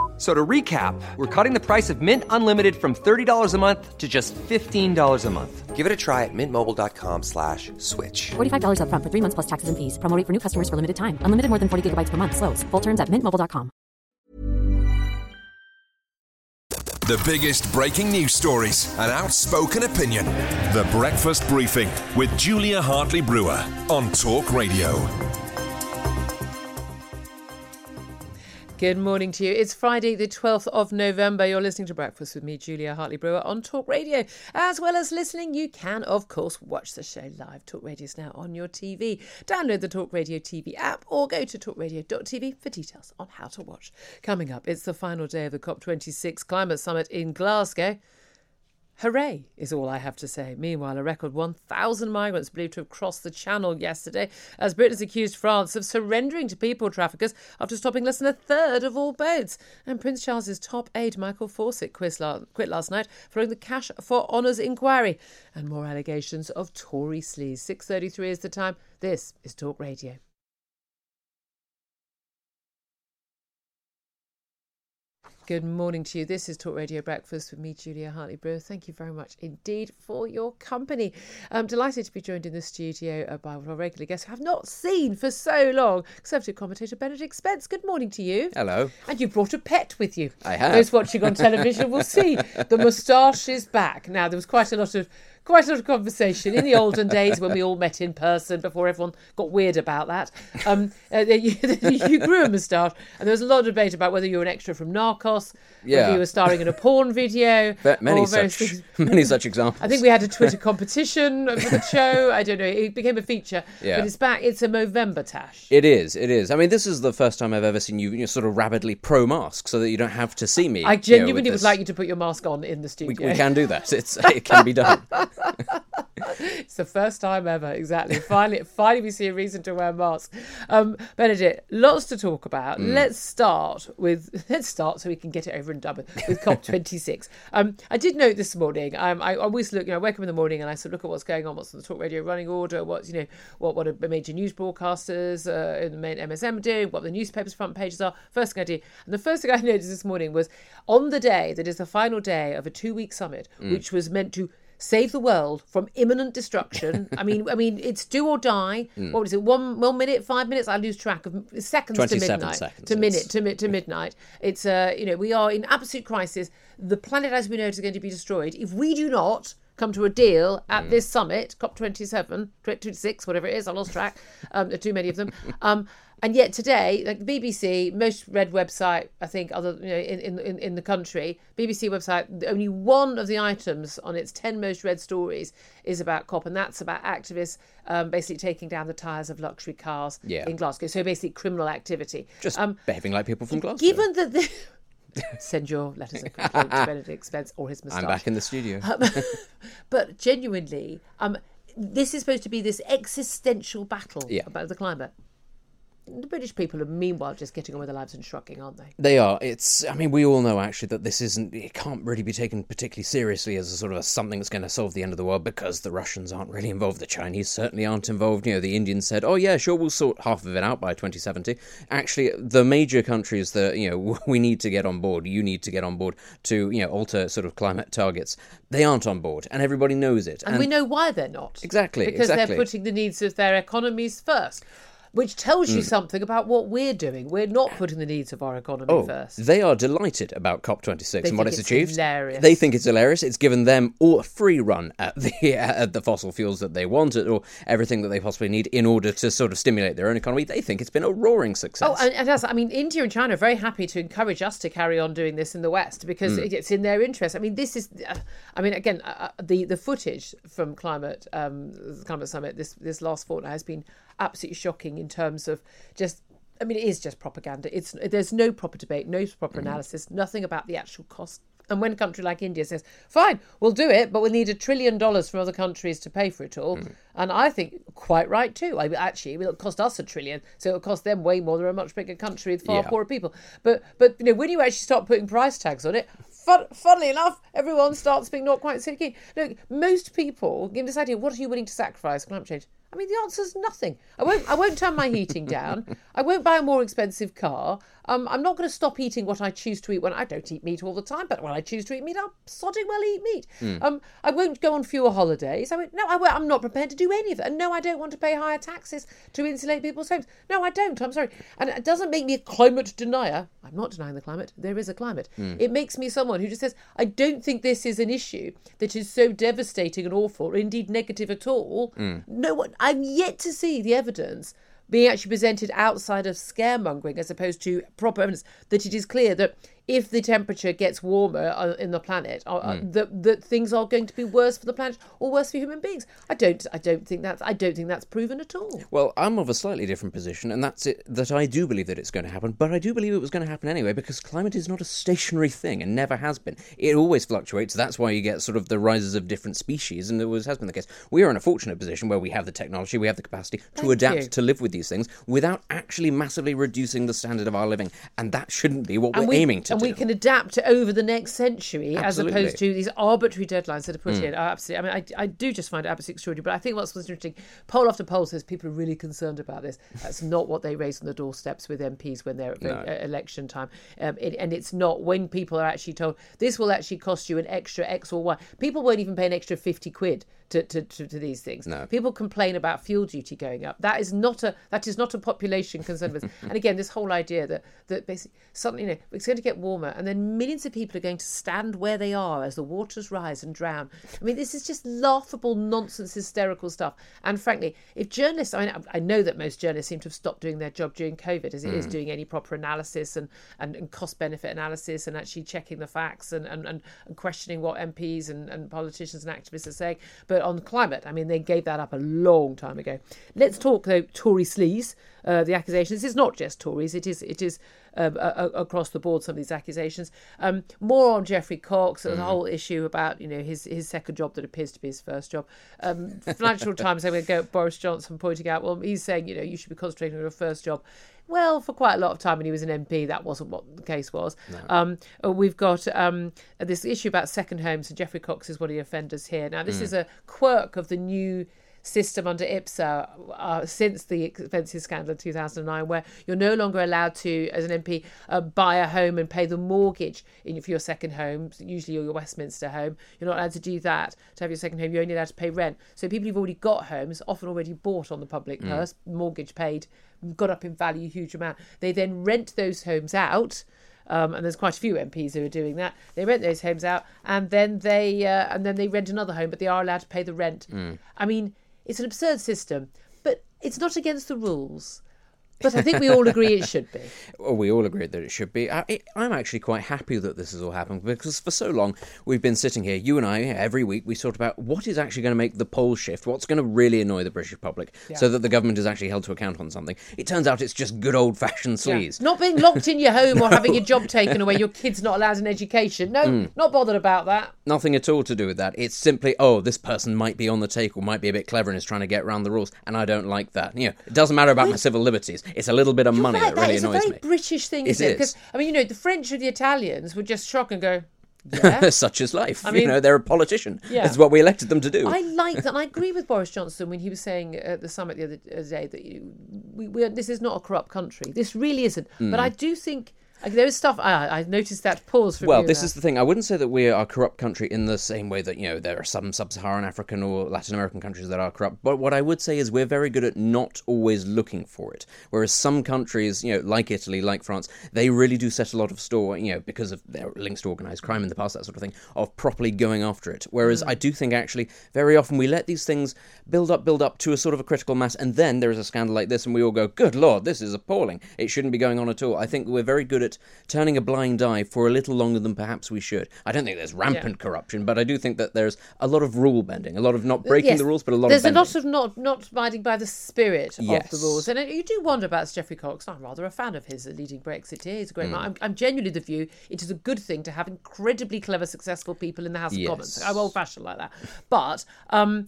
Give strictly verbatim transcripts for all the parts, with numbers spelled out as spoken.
f- So to recap, we're cutting the price of Mint Unlimited from thirty dollars a month to just fifteen dollars a month. Give it a try at mintmobile.com slash switch. forty-five dollars up front for three months plus taxes and fees. Promo rate for new customers for limited time. Unlimited more than forty gigabytes per month. Slows full terms at mint mobile dot com. The biggest breaking news stories. An outspoken opinion. The Breakfast Briefing with Julia Hartley-Brewer on Talk Radio. Good morning to you. It's Friday, the twelfth of November. You're listening to Breakfast with me, Julia Hartley-Brewer, on Talk Radio. As well as listening, you can, of course, watch the show live. Talk Radio is now on your T V. Download the Talk Radio T V app or go to talk radio dot t v for details on how to watch. Coming up, it's the final day of the COP twenty-six Climate Summit in Glasgow. Hooray is all I have to say. Meanwhile, a record one thousand migrants believed to have crossed the Channel yesterday as Britain's accused France of surrendering to people traffickers after stopping less than a third of all boats. And Prince Charles's top aide, Michael Fawcett, quit last night following the Cash for Honours inquiry. And more allegations of Tory sleaze. six thirty-three is the time. This is Talk Radio. Good morning to you. This is Talk Radio Breakfast with me, Julia Hartley-Brewer. Thank you very much indeed for your company. I'm delighted to be joined in the studio by one of our regular guests who I have not seen for so long, Conservative commentator Benedict Spence. Good morning to you. Hello. And you brought a pet with you. I have. Those watching on television will see the moustache is back. Now, there was quite a lot of Quite a lot of conversation in the olden days when we all met in person before everyone got weird about that. Um, uh, you, you grew a moustache and there was a lot of debate about whether you were an extra from Narcos, yeah. whether you were starring in a porn video. But many, or such, many such examples. I think we had a Twitter competition for the show. I don't know. It became a feature. Yeah. But it's back. It's a Movember tash. It is. It is. I mean, this is the first time I've ever seen you, you know, sort of rabidly pro-mask so that you don't have to see me. I genuinely you know, would like you to put your mask on in the studio. We, we can do that. It's, it can be done. It's the first time ever, exactly. Finally, finally, we see a reason to wear masks. Um, Benedict, lots to talk about. Mm. Let's start with let's start so we can get it over and done with, with COP twenty-six. um, I did note this morning. Um, I always look. You know, I wake up in the morning and I sort of look at what's going on, what's on the Talk Radio running order, what's you know what what are major news broadcasters uh, in the main M S M are doing, what the newspapers' front pages are. First thing I do, and the first thing I noticed this morning was on the day that is the final day of a two-week summit, mm. which was meant to save the world from imminent destruction. I mean, I mean, it's do or die. Mm. What is it? One, one minute, five minutes. I lose track of seconds to midnight. Seconds, to minute to, mi- to midnight. It's uh, you know, we are in absolute crisis. The planet as we know it is going to be destroyed if we do not come to a deal at mm. this summit, COP twenty-seven, twenty-six, whatever it is. I lost track. Um, there are too many of them. Um, and yet today, like the B B C, most read website, I think, other you know, in in in the country, B B C website, only one of the items on its ten most read stories is about COP, and that's about activists um, basically taking down the tyres of luxury cars yeah. in Glasgow. So basically, criminal activity. Just um, behaving like people from Glasgow. Given that the send your letters of complaint to Benedict Spence or his moustache. I'm back in the studio. Um, but genuinely, um, this is supposed to be this existential battle yeah. about the climate. The British people are meanwhile just getting on with their lives and shrugging, aren't they? They are. It's, I mean, we all know actually that this isn't, it can't really be taken particularly seriously as a sort of a something that's going to solve the end of the world because the Russians aren't really involved. The Chinese certainly aren't involved. You know, the Indians said, oh yeah, sure, we'll sort half of it out by twenty seventy. Actually, the major countries that, you know, we need to get on board, you need to get on board to, you know, alter sort of climate targets, they aren't on board and everybody knows it. And, and we know why they're not. Exactly. Because exactly. they're putting the needs of their economies first. which tells you mm. something about what we're doing. We're not putting the needs of our economy oh, first. They are delighted about COP twenty-six and what it's, it's achieved. Hilarious. They think it's hilarious. It's given them all a free run at the at the fossil fuels that they want, or everything that they possibly need in order to sort of stimulate their own economy. They think it's been a roaring success. Oh, and, and as, I mean, India and China are very happy to encourage us to carry on doing this in the West because mm. it's in their interest. I mean, this is, uh, I mean, again, uh, the the footage from climate um, climate summit this this last fortnight has been absolutely shocking in terms of just, I mean, it is just propaganda. It's there's no proper debate, no proper mm. analysis, nothing about the actual cost. And when a country like India says, fine, we'll do it, but we'll need a trillion dollars from other countries to pay for it all. Mm. And I think quite right, too. I mean, actually, it'll cost us a trillion, so it'll cost them way more. They're a much bigger country with far yeah. poorer people. But, but you know, when you actually start putting price tags on it, fun, funnily enough, everyone starts being not quite so keen. Look, most people give this idea, what are you willing to sacrifice climate change? I mean, the answer is nothing. I won't I won't turn my heating down. I won't buy a more expensive car. Um, I'm not going to stop eating what I choose to eat when I don't eat meat all the time. But when I choose to eat meat, I'll sodding well eat meat. Mm. Um, I won't go on fewer holidays. I won't, no, I won't, I'm not prepared to do any of that. And no, I don't want to pay higher taxes to insulate people's homes. No, I don't. I'm sorry. And it doesn't make me a climate denier. I'm not denying the climate. There is a climate. Mm. It makes me someone who just says, I don't think this is an issue that is so devastating and awful, or indeed negative at all. Mm. No one. I'm yet to see the evidence being actually presented outside of scaremongering as opposed to proper evidence that it is clear that if the temperature gets warmer in the planet, mm. that that things are going to be worse for the planet or worse for human beings. I don't, I don't think that's, I don't think that's proven at all. Well, I'm of a slightly different position, and that's it. That I do believe that it's going to happen, but I do believe it was going to happen anyway because climate is not a stationary thing and never has been. It always fluctuates. That's why you get sort of the rises of different species, and there was has been the case. We are in a fortunate position where we have the technology, we have the capacity to Thank adapt you. to live with these things without actually massively reducing the standard of our living, and that shouldn't be what and we're we, aiming to. And we can adapt over the next century absolutely. as opposed to these arbitrary deadlines that are put mm. in. Oh, absolutely. I mean, I, I do just find it absolutely extraordinary. But I think what's interesting, poll after poll says people are really concerned about this. That's not what they raise on the doorsteps with M Ps when they're at no. election time. Um, it, and it's not when people are actually told, this will actually cost you an extra X or Y. People won't even pay an extra fifty quid to, to, to, to these things. No. People complain about fuel duty going up. That is not a that is not a population concern. And again, this whole idea that, that basically suddenly, you know, it's going to get warmer and then millions of people are going to stand where they are as the waters rise and drown. I mean, this is just laughable nonsense, hysterical stuff. And frankly, if journalists, I mean, I know that most journalists seem to have stopped doing their job during COVID as it mm. is doing any proper analysis and, and, and cost benefit analysis and actually checking the facts and, and, and questioning what M Ps and, and politicians and activists are saying. But on climate, I mean, they gave that up a long time ago. Let's talk, though, Tory sleaze, uh, the accusations. It's not just Tories, it is, it is um, a, a, across the board some of these accusations. Um, more on Geoffrey Cox and mm. the whole issue about, you know, his, his second job that appears to be his first job. Um, Financial Times, I'm going to go at Boris Johnson pointing out, well, he's saying, you know, you should be concentrating on your first job. Well, for quite a lot of time when he was an M P, that wasn't what the case was. No. Um, we've got um, this issue about second homes, and Geoffrey Cox is one of the offenders here. Now, this mm. is a quirk of the new system under IPSA uh, since the expenses scandal in two thousand nine, where you're no longer allowed to, as an M P, uh, buy a home and pay the mortgage in, for your second home, usually your Westminster home. You're not allowed to do that. To have your second home, you're only allowed to pay rent. So people who've already got homes, often already bought on the public mm. purse, mortgage paid, got up in value, huge amount. They then rent those homes out. Um, and there's quite a few M Ps who are doing that. They rent those homes out and then they uh, and then they rent another home, but they are allowed to pay the rent. Mm. I mean, it's an absurd system, but it's not against the rules. But I think we all agree it should be. Well, we all agree that it should be. I, it, I'm actually quite happy that this has all happened because for so long we've been sitting here, you and I, every week we talked about what is actually going to make the poll shift, what's going to really annoy the British public yeah. so that the government is actually held to account on something. It turns out it's just good old-fashioned sleaze. Yeah. Not being locked in your home no. or having your job taken away, your kid's not allowed an education. No, mm. not bothered about that. Nothing at all to do with that. It's simply, oh, this person might be on the take or might be a bit clever and is trying to get around the rules, and I don't like that. You know, it doesn't matter about we- my civil liberties. It's a little bit of You're money right, that, that really annoys me. It's a very me. British thing, isn't it? It is. Because, I mean, you know, the French or the Italians would just shock and go, yeah. Such is life. I mean, you know, they're a politician. Yeah. That's what we elected them to do. I like that. And I agree with Boris Johnson when he was saying at the summit the other day that you, we, we are, this is not a corrupt country. This really isn't. Mm. But I do think There is stuff. I, I noticed that pause from Well, you this there. Is the thing. I wouldn't say that we are a corrupt country in the same way that, you know, there are some sub-Saharan African or Latin American countries that are corrupt. But what I would say is we're very good at not always looking for it. Whereas some countries, you know, like Italy, like France, they really do set a lot of store, you know, because of their links to organised crime in the past, that sort of thing, of properly going after it. Whereas mm. I do think actually very often we let these things build up, build up to a sort of a critical mass. And then there is a scandal like this and we all go, good Lord, this is appalling. It shouldn't be going on at all. I think we're very good at turning a blind eye for a little longer than perhaps we should. I don't think there's rampant yeah. corruption, but I do think that there's a lot of rule bending, a lot of not breaking yes. the rules, but a lot there's of There's a lot of not, not abiding by the spirit yes. of the rules. And you do wonder about Geoffrey Cox. I'm rather a fan of his leading Brexiteer. He's a great mm. man. I'm, I'm genuinely the view it is a good thing to have incredibly clever, successful people in the House yes. of Commons. I'm old-fashioned like that. But... Um,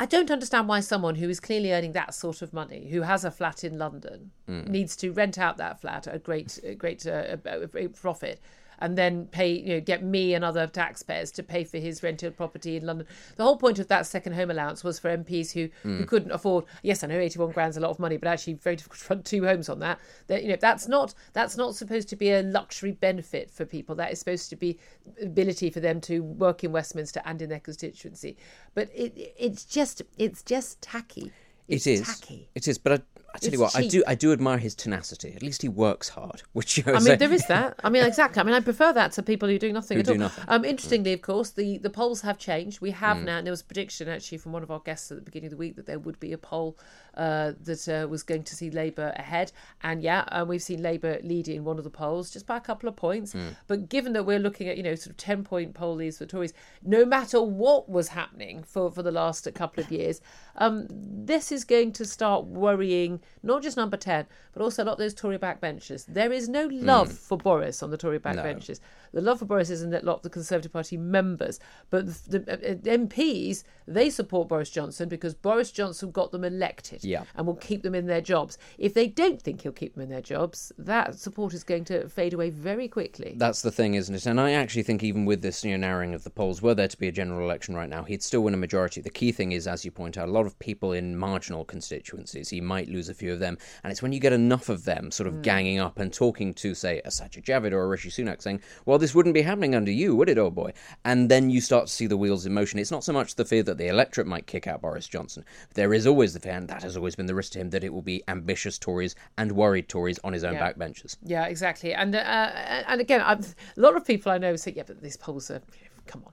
I don't understand why someone who is clearly earning that sort of money, who has a flat in London, mm. needs to rent out that flat at a great, a great, uh, a great profit, and then pay, you know, get me and other taxpayers to pay for his rented property in London. The whole point of that second home allowance was for M Ps who, mm. who couldn't afford. Yes, I know eighty-one grand's a lot of money, but actually very difficult to run two homes on that. That you know, that's not that's not supposed to be a luxury benefit for people. That is supposed to be ability for them to work in Westminster and in their constituency. But it it's just it's just tacky. It's it is. Tacky. It is. But I, I tell it's you what, cheap. I do. I do admire his tenacity. At least he works hard. Which you know, I mean, so... there is that. I mean, exactly. I mean, I prefer that to people who do nothing who at do all. Nothing. Um, interestingly, mm. of course, the, the polls have changed. We have mm. now, and there was a prediction actually from one of our guests at the beginning of the week that there would be a poll uh, that uh, was going to see Labour ahead. And yeah, um, we've seen Labour lead in one of the polls just by a couple of points. Mm. But given that we're looking at you know sort of ten point poll leads for Tories, no matter what was happening for, for the last couple of years, um, this is going to start worrying. Not just number ten, but also not those Tory backbenchers. There is no love mm. for Boris on the Tory backbenchers. No. The love for Boris is in a lot of the Conservative Party members. But the, the M Ps, they support Boris Johnson because Boris Johnson got them elected yeah. and will keep them in their jobs. If they don't think he'll keep them in their jobs, that support is going to fade away very quickly. That's the thing, isn't it? And I actually think even with this you know, narrowing of the polls, were there to be a general election right now, he'd still win a majority. The key thing is, as you point out, a lot of people in marginal constituencies, he might lose a few of them, and it's when you get enough of them sort of mm. ganging up and talking to, say, a Sajid Javid or a Rishi Sunak saying, well, this wouldn't be happening under you, would it, old boy? And then you start to see the wheels in motion. It's not so much the fear that the electorate might kick out Boris Johnson. There is always the fear, and that has always been the risk to him, that it will be ambitious Tories and worried Tories on his own yeah. backbenchers. Yeah, exactly. And uh, and again, I've, a lot of people I know say, yeah, but these polls are, come on.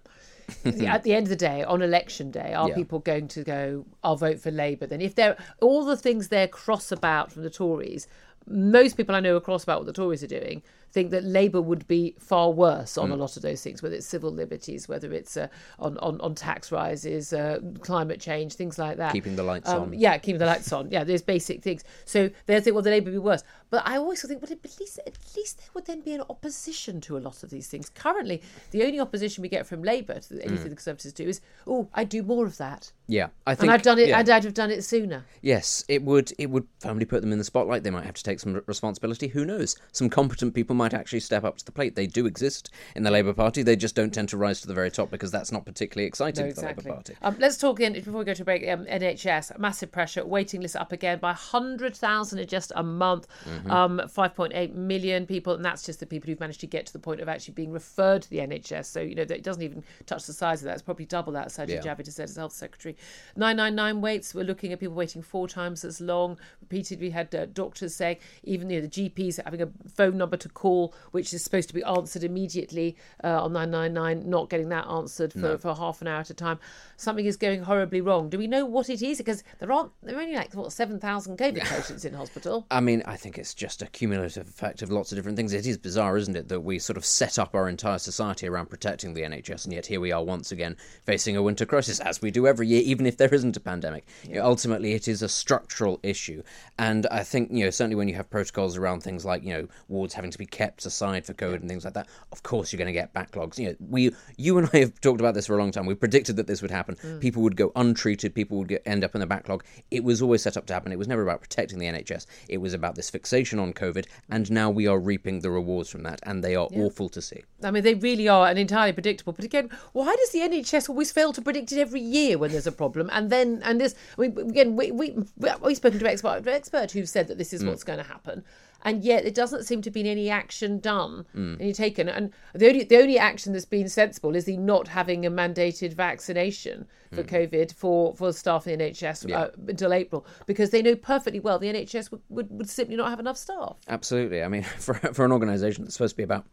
At the end of the day, on election day, are yeah. people going to go, I'll vote for Labour then? If they're all the things they're cross about from the Tories, most people I know are cross about what the Tories are doing, think that Labour would be far worse on mm. a lot of those things, whether it's civil liberties, whether it's uh, on, on, on tax rises, uh, climate change, things like that. Keeping the lights um, on. Yeah, keeping the lights on. Yeah, those basic things. So they think, well, the Labour would be worse. But I always think, well, at least, at least there would then be an opposition to a lot of these things. Currently, the only opposition we get from Labour to anything mm. the Conservatives do is, oh, I'd do more of that. Yeah, I think... And I've done it, yeah. I'd, I'd have done it sooner. Yes, it would, it would firmly put them in the spotlight. They might have to take some responsibility. Who knows? Some competent people might... might actually step up to the plate. They do exist in the Labour Party. They just don't tend to rise to the very top because that's not particularly exciting no, exactly. for the Labour Party. Um, let's talk, in, before we go to break, um, N H S, massive pressure, waiting list up again by one hundred thousand in just a month, mm-hmm. um, five point eight million people, and that's just the people who've managed to get to the point of actually being referred to the N H S. So, you know, that it doesn't even touch the size of that. It's probably double that, Sajid yeah. Javid has said as Health Secretary. nine nine nine waits. We're looking at people waiting four times as long. Repeatedly had uh, doctors saying, even you know, the G Ps are having a phone number to call which is supposed to be answered immediately uh, on nine nine nine, not getting that answered for, no. for half an hour at a time. Something is going horribly wrong. Do we know what it is? Because there aren't there are only like what seven thousand COVID patients in hospital. I mean, I think it's just a cumulative effect of lots of different things. It is bizarre, isn't it, that we sort of set up our entire society around protecting the N H S, and yet here we are once again facing a winter crisis, as we do every year, even if there isn't a pandemic. Yeah. You know, ultimately, it is a structural issue, and I think you know certainly when you have protocols around things like you know wards having to be kept aside for COVID and things like that, of course you're going to get backlogs. You know, we, you and I have talked about this for a long time. We predicted that this would happen. Mm. People would go untreated. People would get, end up in the backlog. It was always set up to happen. It was never about protecting the N H S. It was about this fixation on COVID, and now we are reaping the rewards from that, and they are yeah. awful to see. I mean, they really are, and entirely predictable. But again, why does the N H S always fail to predict it every year when there's a problem? And then, and this, I mean, again, we we we, we spoke to an expert, expert who said that this is mm. what's going to happen. and yet it doesn't seem to have been any action done mm. and taken. And the only the only action that's been sensible is the not having a mandated vaccination for mm. COVID for, for staff in the N H S yeah. uh, until April, because they know perfectly well the N H S would, would, would simply not have enough staff. Absolutely. I mean, for for an organisation that's supposed to be about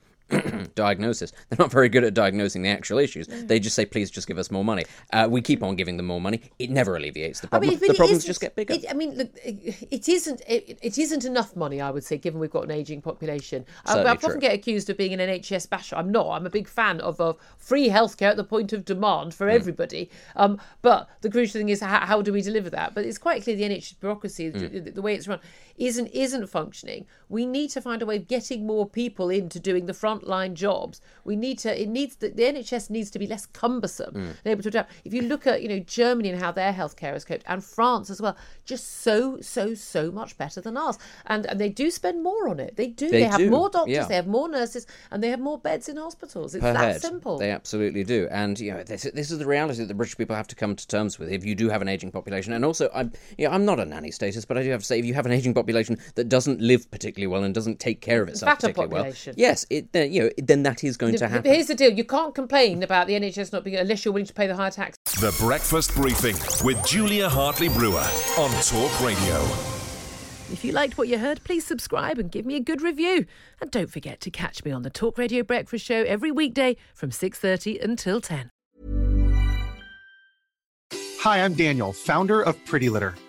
diagnosis, they're not very good at diagnosing the actual issues. No. They just say, please just give us more money. Uh, we keep on giving them more money. It never alleviates the problem. I mean, the problems just get bigger. It, I mean, look, it isn't it, it isn't enough money, I would say, given we've got an ageing population. I, I often get accused of being an N H S basher. I'm not. I'm a big fan of, of free healthcare at the point of demand for mm. everybody. Um, but the crucial thing is, how, how do we deliver that? But it's quite clear the N H S bureaucracy, mm. the, the way it's run, isn't isn't functioning. We need to find a way of getting more people into doing the front line jobs. We need to, it needs, the, the N H S needs to be less cumbersome mm. and able to adapt. If you look at, you know, Germany and how their healthcare is coped, and France as well, just so, so, so much better than ours. And, and they do spend more on it. They do. They, they have do. more doctors, yeah. they have more nurses, and they have more beds in hospitals. It's per that head. simple. They absolutely do. And, you know, this, this is the reality that the British people have to come to terms with if you do have an ageing population. And also, I'm, you know, I'm not a nanny status, but I do have to say, if you have an ageing population that doesn't live particularly well and doesn't take care of itself Fatter particularly population. well, yes, it then, you know, then that is going the, to happen. Here's the deal. You can't complain about the N H S not being, unless you're willing to pay the higher tax. The Breakfast Briefing with Julia Hartley-Brewer on Talk Radio. If you liked what you heard, please subscribe and give me a good review. And don't forget to catch me on the Talk Radio Breakfast Show every weekday from six thirty until ten. Hi, I'm Daniel, founder of Pretty Litter.